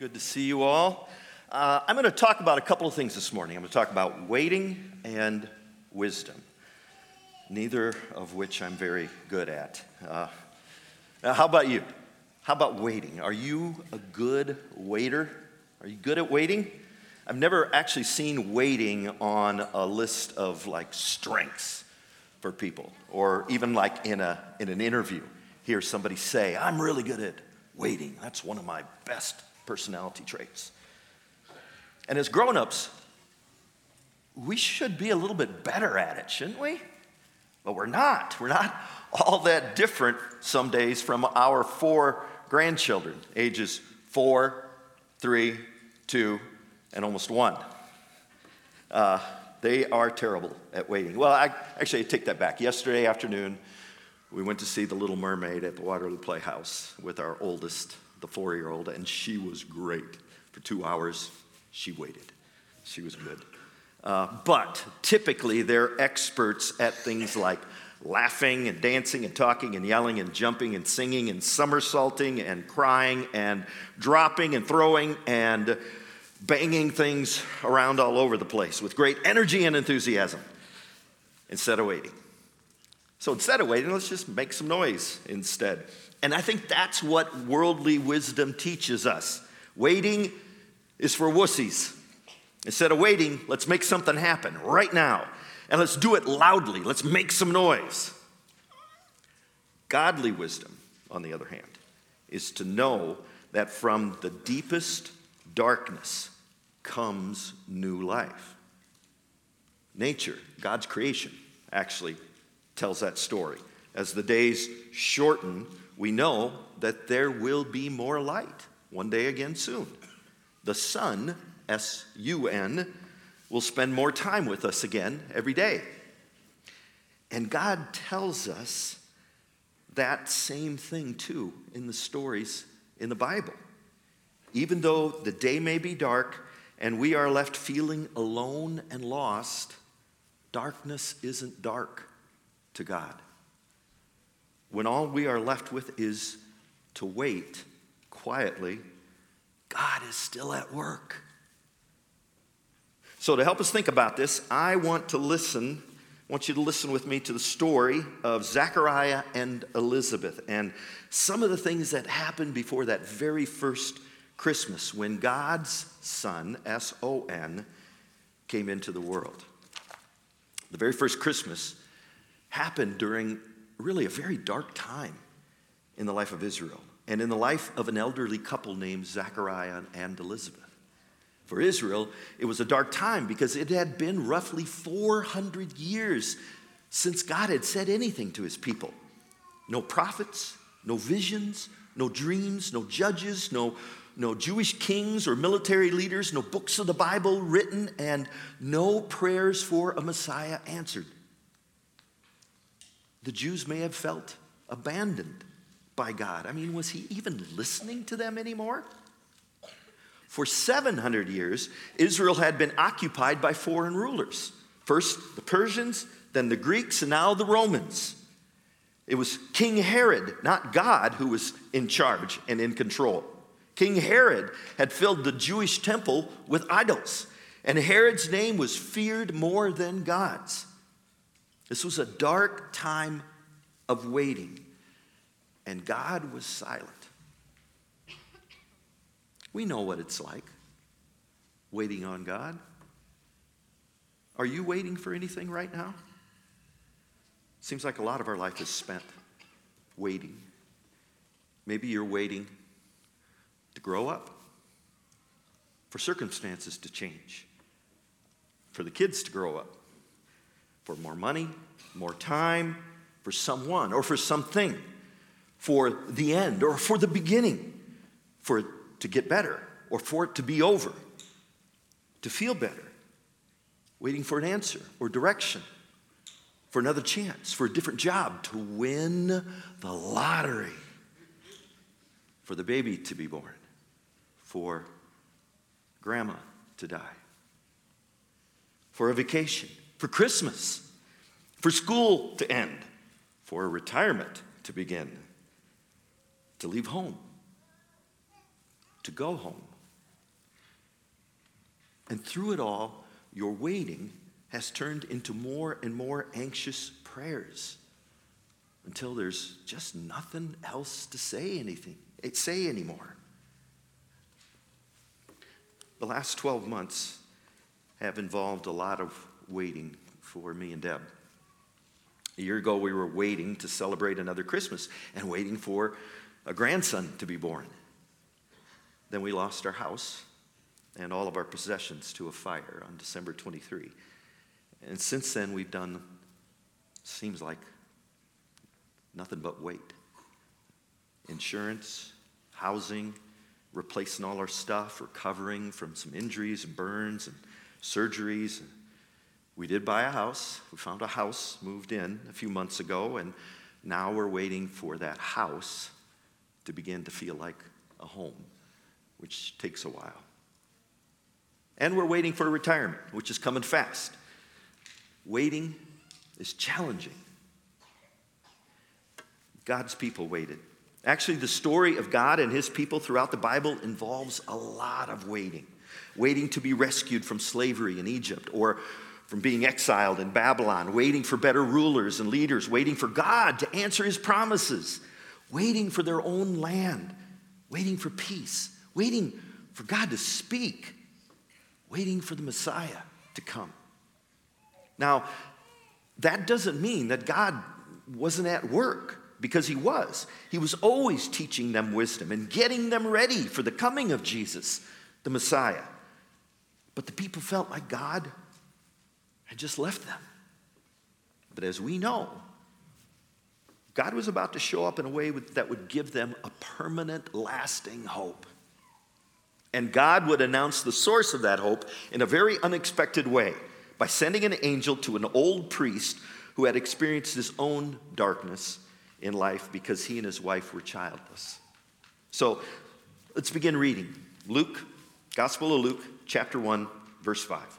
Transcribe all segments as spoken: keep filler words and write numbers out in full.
Good to see you all. Uh, I'm going to talk about a couple of things this morning. I'm going to talk about waiting and wisdom, neither of which I'm very good at. Uh, now, how about you? How about waiting? Are you a good waiter? Are you good at waiting? I've never actually seen waiting on a list of like strengths for people, or even like in a in an interview, hear somebody say, "I'm really good at waiting. That's one of my best personality traits." And as grown-ups, we should be a little bit better at it, shouldn't we? But we're not. We're not all that different some days from our four grandchildren, ages four, three, two, and almost one. Uh, they are terrible at waiting. Well, I actually I take that back. Yesterday afternoon, we went to see The Little Mermaid at the Waterloo Playhouse with our oldest, the four-year-old, and she was great. For two hours, she waited. She was good. Uh, but typically, they're experts at things like laughing and dancing and talking and yelling and jumping and singing and somersaulting and crying and dropping and throwing and banging things around all over the place with great energy and enthusiasm instead of waiting. So instead of waiting, let's just make some noise instead. And I think that's what worldly wisdom teaches us. Waiting is for wussies. Instead of waiting, let's make something happen right now. And let's do it loudly. Let's make some noise. Godly wisdom, on the other hand, is to know that from the deepest darkness comes new life. Nature, God's creation, actually tells that story. As the days shorten, we know that there will be more light one day again soon. The sun, S U N, will spend more time with us again every day. And God tells us that same thing, too, in the stories in the Bible. Even though the day may be dark and we are left feeling alone and lost, darkness isn't dark to God. When all we are left with is to wait quietly, God is still at work. So to help us think about this, I want to listen, I want you to listen with me to the story of Zechariah and Elizabeth and some of the things that happened before that very first Christmas, when God's Son, S O N, came into the world. The very first Christmas happened during really a very dark time in the life of Israel and in the life of an elderly couple named Zechariah and Elizabeth. For Israel, it was a dark time because it had been roughly four hundred years since God had said anything to his people. No prophets, no visions, no dreams, no judges, no No Jewish kings or military leaders, no books of the Bible written, and no prayers for a Messiah answered. The Jews may have felt abandoned by God. I mean, was he even listening to them anymore? For seven hundred years, Israel had been occupied by foreign rulers. First the Persians, then the Greeks, and now the Romans. It was King Herod, not God, who was in charge and in control. King Herod had filled the Jewish temple with idols, and Herod's name was feared more than God's. This was a dark time of waiting, and God was silent. We know what it's like, waiting on God. Are you waiting for anything right now? Seems like a lot of our life is spent waiting. Maybe you're waiting to grow up, for circumstances to change, for the kids to grow up, for more money, more time, for someone or for something, for the end or for the beginning, for it to get better or for it to be over, to feel better, waiting for an answer or direction, for another chance, for a different job, to win the lottery, for the baby to be born, for grandma to die, for a vacation, for Christmas, for school to end, for retirement to begin, to leave home, to go home, And through it all, your waiting has turned into more and more anxious prayers until there's just nothing else to say anything, say anymore. The last twelve months have involved a lot of waiting for me and Deb. A year ago, we were waiting to celebrate another Christmas and waiting for a grandson to be born. Then we lost our house and all of our possessions to a fire on December twenty-third. And since then, we've done, seems like, nothing but wait. Insurance, housing, replacing all our stuff, recovering from some injuries and burns and surgeries. We did buy a house. We found a house, moved in a few months ago, and now we're waiting for that house to begin to feel like a home, which takes a while. And we're waiting for retirement, which is coming fast. Waiting is challenging. God's people waited. Actually, the story of God and his people throughout the Bible involves a lot of waiting. Waiting to be rescued from slavery in Egypt or from being exiled in Babylon. Waiting for better rulers and leaders. Waiting for God to answer his promises. Waiting for their own land. Waiting for peace. Waiting for God to speak. Waiting for the Messiah to come. Now, that doesn't mean that God wasn't at work, because he was. He was always teaching them wisdom and getting them ready for the coming of Jesus, the Messiah. But the people felt like God had just left them. But as we know, God was about to show up in a way that would give them a permanent, lasting hope. And God would announce the source of that hope in a very unexpected way by sending an angel to an old priest who had experienced his own darkness in life because he and his wife were childless. So let's begin reading. Luke, Gospel of Luke, chapter one, verse five.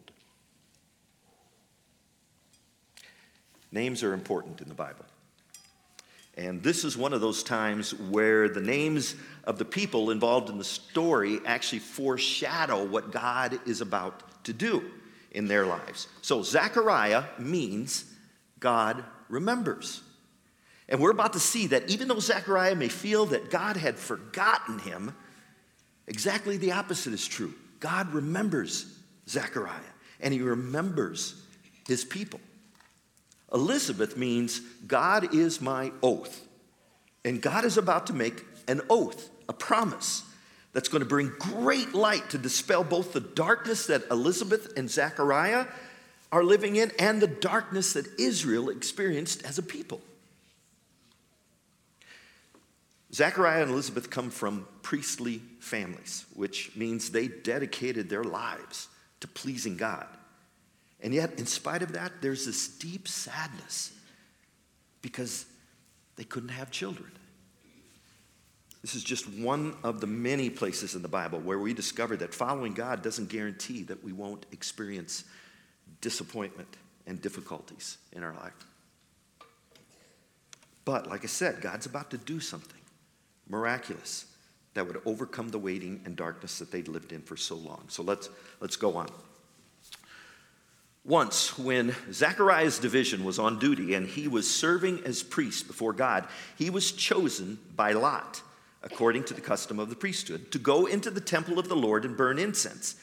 Names are important in the Bible. And this is one of those times where the names of the people involved in the story actually foreshadow what God is about to do in their lives. So Zechariah means God remembers. And we're about to see that even though Zechariah may feel that God had forgotten him, exactly the opposite is true. God remembers Zechariah, and he remembers his people. Elizabeth means God is my oath. And God is about to make an oath, a promise, that's going to bring great light to dispel both the darkness that Elizabeth and Zechariah are living in and the darkness that Israel experienced as a people. Zechariah and Elizabeth come from priestly families, which means they dedicated their lives to pleasing God. And yet, in spite of that, there's this deep sadness because they couldn't have children. This is just one of the many places in the Bible where we discover that following God doesn't guarantee that we won't experience disappointment and difficulties in our life. But, like I said, God's about to do something miraculous that would overcome the waiting and darkness that they'd lived in for so long. So let's, let's go on. Once, when Zechariah's division was on duty and he was serving as priest before God, he was chosen by lot, according to the custom of the priesthood, to go into the temple of the Lord and burn incense.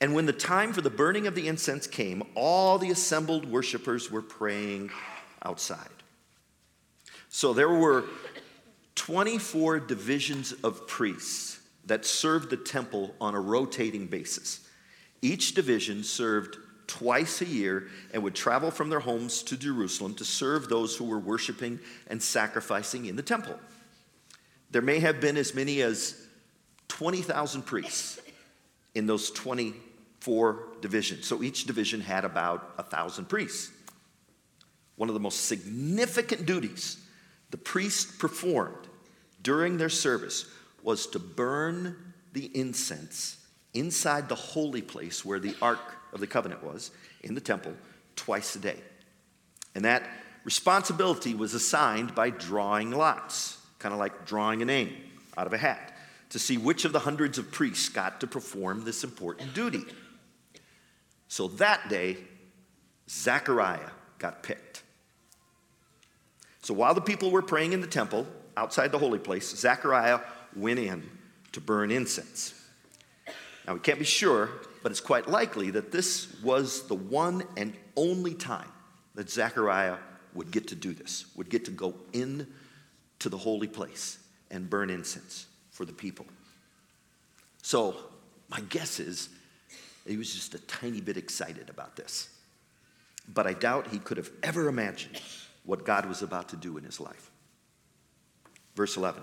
And when the time for the burning of the incense came, all the assembled worshipers were praying outside. So there were twenty-four divisions of priests that served the temple on a rotating basis. Each division served twice a year and would travel from their homes to Jerusalem to serve those who were worshiping and sacrificing in the temple. There may have been as many as twenty thousand priests in those twenty-four divisions. So each division had about one thousand priests. One of the most significant duties the priests performed during their service was to burn the incense inside the holy place where the Ark of the Covenant was, in the temple, twice a day. And that responsibility was assigned by drawing lots, kind of like drawing a name out of a hat, to see which of the hundreds of priests got to perform this important duty. So that day, Zechariah got picked. So while the people were praying in the temple, outside the holy place, Zechariah went in to burn incense. Now, we can't be sure, but it's quite likely that this was the one and only time that Zechariah would get to do this, would get to go in to the holy place and burn incense for the people. So my guess is he was just a tiny bit excited about this. But I doubt he could have ever imagined what God was about to do in his life. Verse eleven.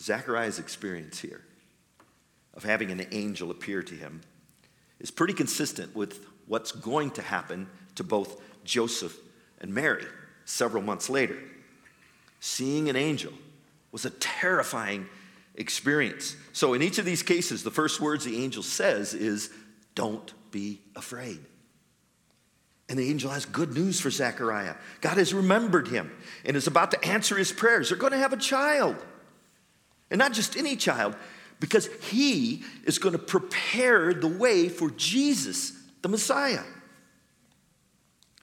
Zechariah's experience here of having an angel appear to him is pretty consistent with what's going to happen to both Joseph and Mary several months later. Seeing an angel was a terrifying experience. So in each of these cases, the first words the angel says is, "Don't be afraid." And the angel has good news for Zechariah. God has remembered him and is about to answer his prayers. They're going to have a child. And not just any child, because he is going to prepare the way for Jesus, the Messiah.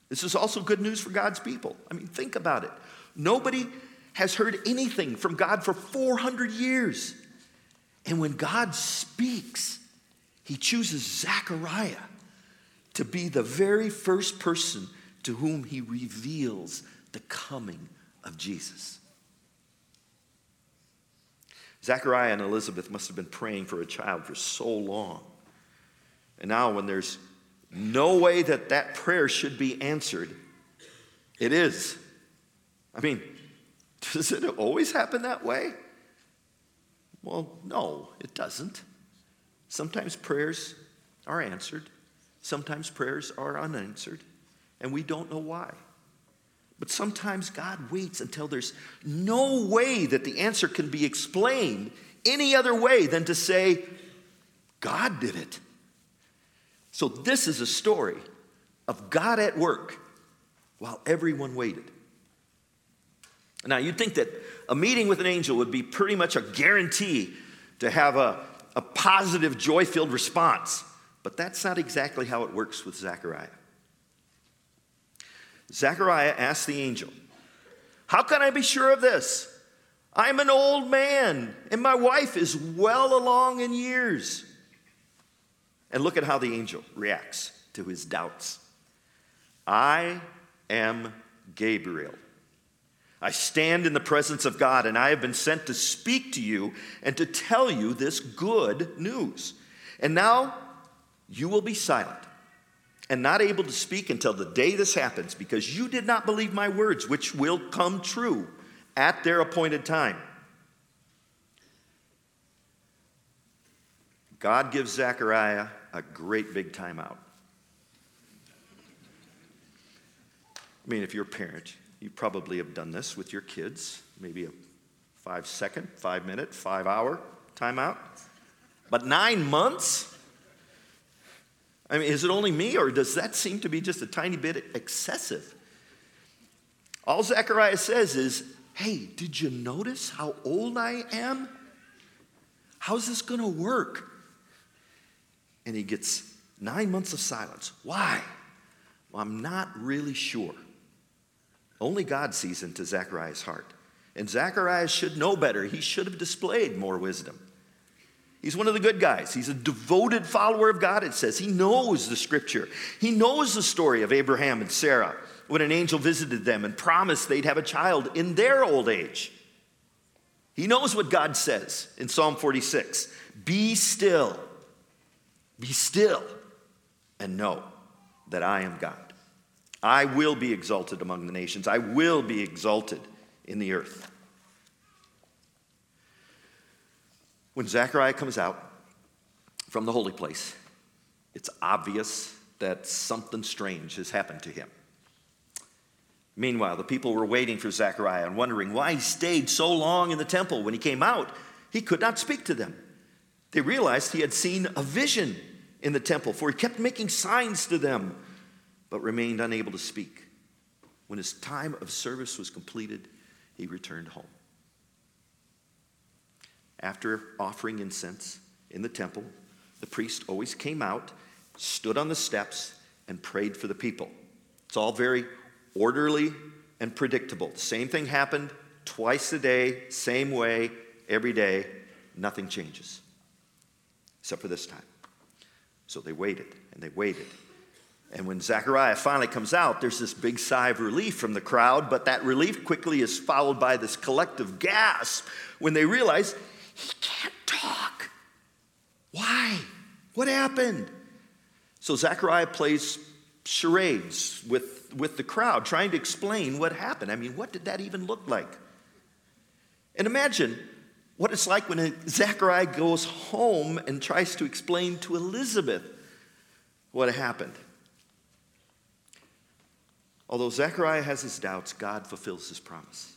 This is also good news for God's people. I mean, think about it. Nobody has heard anything from God for four hundred years. And when God speaks, he chooses Zechariah to be the very first person to whom he reveals the coming of Jesus. Zechariah and Elizabeth must have been praying for a child for so long. And now when there's no way that that prayer should be answered, it is. I mean, does it always happen that way? Well, no, it doesn't. Sometimes prayers are answered. Sometimes prayers are unanswered. And we don't know why. But sometimes God waits until there's no way that the answer can be explained any other way than to say, God did it. So this is a story of God at work while everyone waited. Now, you'd think that a meeting with an angel would be pretty much a guarantee to have a, a positive, joy-filled response. But that's not exactly how it works with Zechariah. Zechariah asked the angel, "How can I be sure of this? I'm an old man, and my wife is well along in years." And look at how the angel reacts to his doubts. "I am Gabriel. I stand in the presence of God, and I have been sent to speak to you and to tell you this good news. And now you will be silent and not able to speak until the day this happens, because you did not believe my words, which will come true at their appointed time." God gives Zechariah a great big time out. I mean, if you're a parent, you probably have done this with your kids, maybe a five-second, five-minute, five-hour timeout. But nine months? I mean, is it only me, or does that seem to be just a tiny bit excessive? All Zechariah says is, hey, did you notice how old I am? How's this going to work? And he gets nine months of silence. Why? Well, I'm not really sure. Only God sees into Zechariah's heart. And Zechariah should know better. He should have displayed more wisdom. He's one of the good guys. He's a devoted follower of God, it says. He knows the scripture. He knows the story of Abraham and Sarah when an angel visited them and promised they'd have a child in their old age. He knows what God says in Psalm forty-six. Be still, be still, and know that I am God. I will be exalted among the nations. I will be exalted in the earth. When Zechariah comes out from the holy place, it's obvious that something strange has happened to him. Meanwhile, the people were waiting for Zechariah and wondering why he stayed so long in the temple. When he came out, he could not speak to them. They realized he had seen a vision in the temple, for he kept making signs to them, but remained unable to speak. When his time of service was completed, he returned home. After offering incense in the temple, the priest always came out, stood on the steps, and prayed for the people. It's all very orderly and predictable. The same thing happened twice a day, same way, every day. Nothing changes, except for this time. So they waited, and they waited. And when Zechariah finally comes out, there's this big sigh of relief from the crowd, but that relief quickly is followed by this collective gasp when they realize he can't talk. Why? What happened? So Zechariah plays charades with, with the crowd, trying to explain what happened. I mean, what did that even look like? And imagine what it's like when Zechariah goes home and tries to explain to Elizabeth what happened. Although Zechariah has his doubts, God fulfills his promise.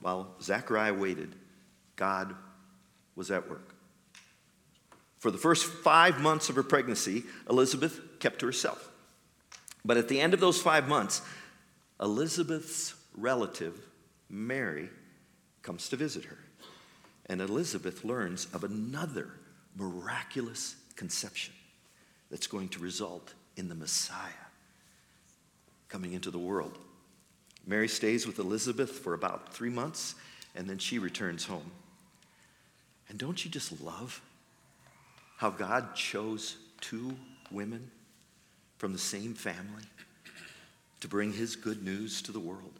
While Zechariah waited, God was at work. For the first five months of her pregnancy, Elizabeth kept to herself. But at the end of those five months, Elizabeth's relative, Mary, comes to visit her. And Elizabeth learns of another miraculous conception that's going to result in the Messiah coming into the world. Mary stays with Elizabeth for about three months, and then she returns home. And don't you just love how God chose two women from the same family to bring his good news to the world?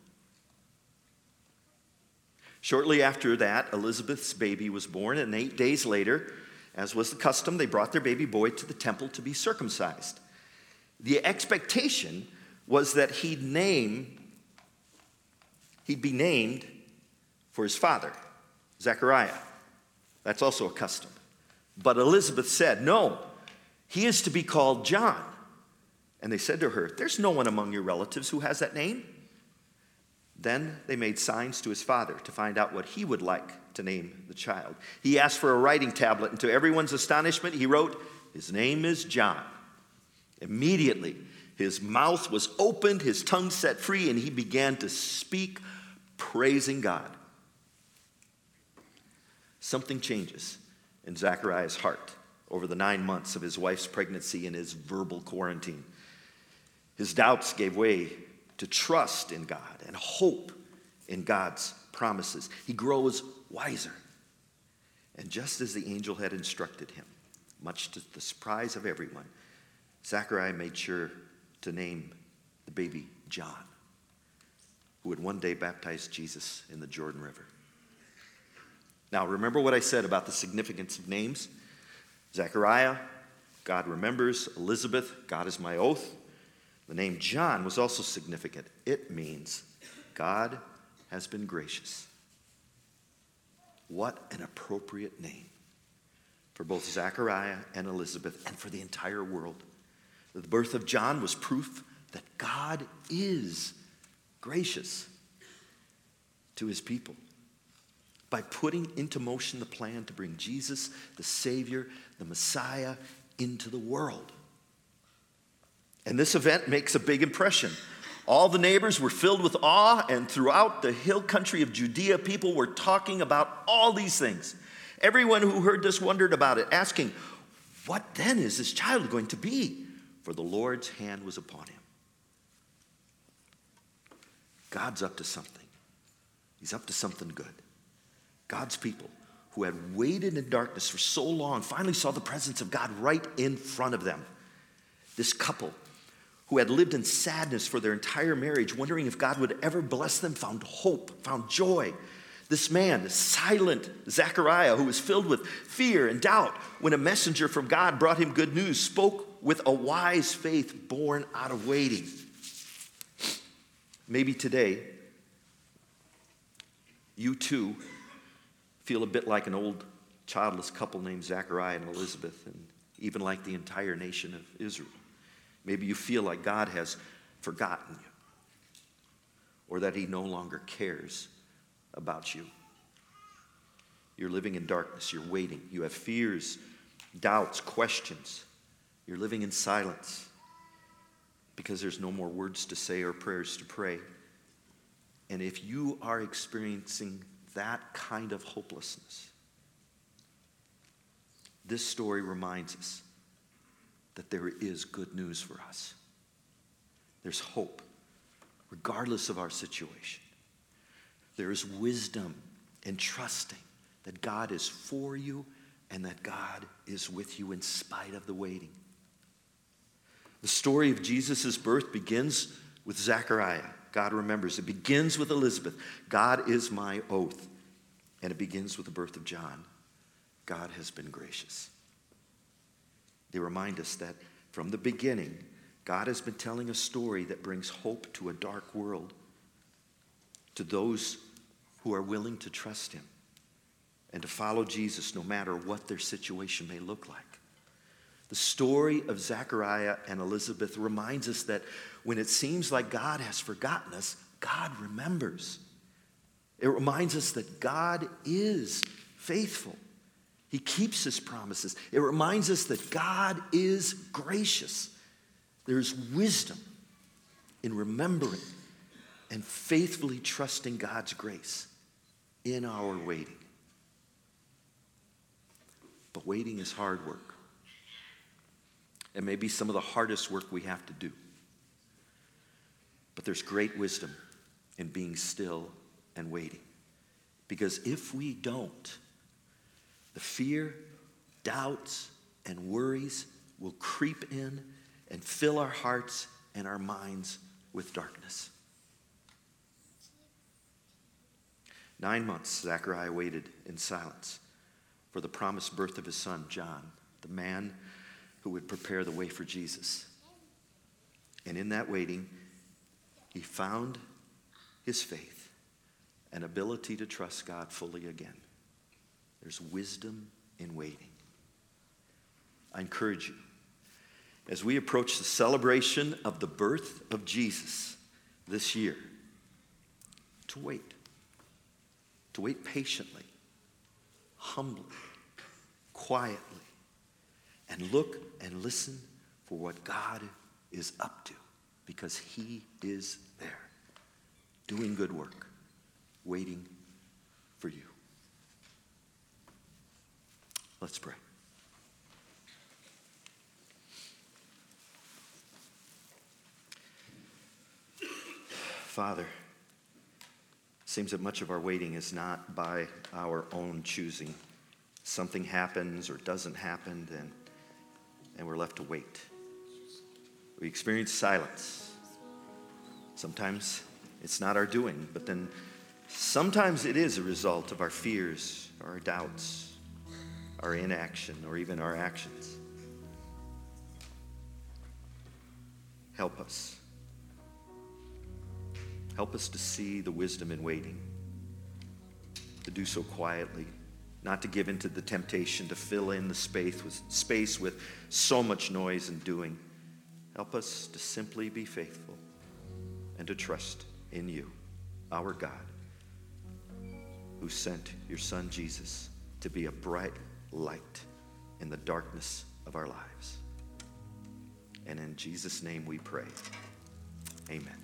Shortly after that, Elizabeth's baby was born, and eight days later, as was the custom, they brought their baby boy to the temple to be circumcised. The expectation was that he'd name, he'd be named for his father, Zechariah. That's also a custom. But Elizabeth said, no, he is to be called John. And they said to her, there's no one among your relatives who has that name. Then they made signs to his father to find out what he would like to name the child. He asked for a writing tablet, and to everyone's astonishment, he wrote, his name is John. Immediately, his mouth was opened, his tongue set free, and he began to speak, praising God. Something changes in Zechariah's heart over the nine months of his wife's pregnancy and his verbal quarantine. His doubts gave way to trust in God and hope in God's promises. He grows wiser. And just as the angel had instructed him, much to the surprise of everyone, Zechariah made sure to name the baby John, who would one day baptize Jesus in the Jordan River. Now, remember what I said about the significance of names? Zechariah, God remembers. Elizabeth, God is my oath. The name John was also significant. It means God has been gracious. What an appropriate name for both Zechariah and Elizabeth, and for the entire world. The birth of John was proof that God is gracious to his people. By putting into motion the plan to bring Jesus, the Savior, the Messiah, into the world, And this event makes a big impression. All the neighbors were filled with awe, and throughout the hill country of Judea, people were talking about all these things. Everyone who heard this wondered about it, asking, "What then is this child going to be?" For the Lord's hand was upon him. God's up to something. He's up to something good. God's people, who had waited in darkness for so long, finally saw the presence of God right in front of them. This couple, who had lived in sadness for their entire marriage, wondering if God would ever bless them, found hope, found joy. This man, the silent Zechariah, who was filled with fear and doubt when a messenger from God brought him good news, spoke with a wise faith born out of waiting. Maybe today, you too feel a bit like an old childless couple named Zechariah and Elizabeth, and even like the entire nation of Israel. Maybe you feel like God has forgotten you, or that he no longer cares about you. You're living in darkness. You're waiting. You have fears, doubts, questions. You're living in silence because there's no more words to say or prayers to pray. And if you are experiencing that kind of hopelessness, this story reminds us that there is good news for us. There's hope, regardless of our situation. There is wisdom in trusting that God is for you and that God is with you in spite of the waiting. The story of Jesus' birth begins with Zechariah. God remembers. It begins with Elizabeth. God is my oath. And it begins with the birth of John. God has been gracious. They remind us that from the beginning, God has been telling a story that brings hope to a dark world, to those who are willing to trust him and to follow Jesus no matter what their situation may look like. The story of Zechariah and Elizabeth reminds us that when it seems like God has forgotten us, God remembers. It reminds us that God is faithful. He keeps his promises. It reminds us that God is gracious. There is wisdom in remembering and faithfully trusting God's grace in our waiting. But waiting is hard work. It may be some of the hardest work we have to do. But there's great wisdom in being still and waiting. Because if we don't, the fear, doubts, and worries will creep in and fill our hearts and our minds with darkness. Nine months, Zechariah waited in silence for the promised birth of his son, John, the man who would prepare the way for Jesus. And in that waiting, he found his faith and ability to trust God fully again. There's wisdom in waiting. I encourage you, as we approach the celebration of the birth of Jesus this year, to wait. To wait patiently, humbly, quietly, and look and listen for what God is up to, because he is there, doing good work, waiting for you. Let's pray. Father, seems that much of our waiting is not by our own choosing. Something happens or doesn't happen, and, and we're left to wait. We experience silence. Sometimes it's not our doing, but then sometimes it is a result of our fears, our doubts, our inaction, or even our actions. Help us. Help us to see the wisdom in waiting, to do so quietly, not to give in to the temptation to fill in the space with, space with so much noise and doing. Help us to simply be faithful and to trust in you, our God, who sent your son Jesus to be a bright light in the darkness of our lives. And in Jesus' name we pray. Amen.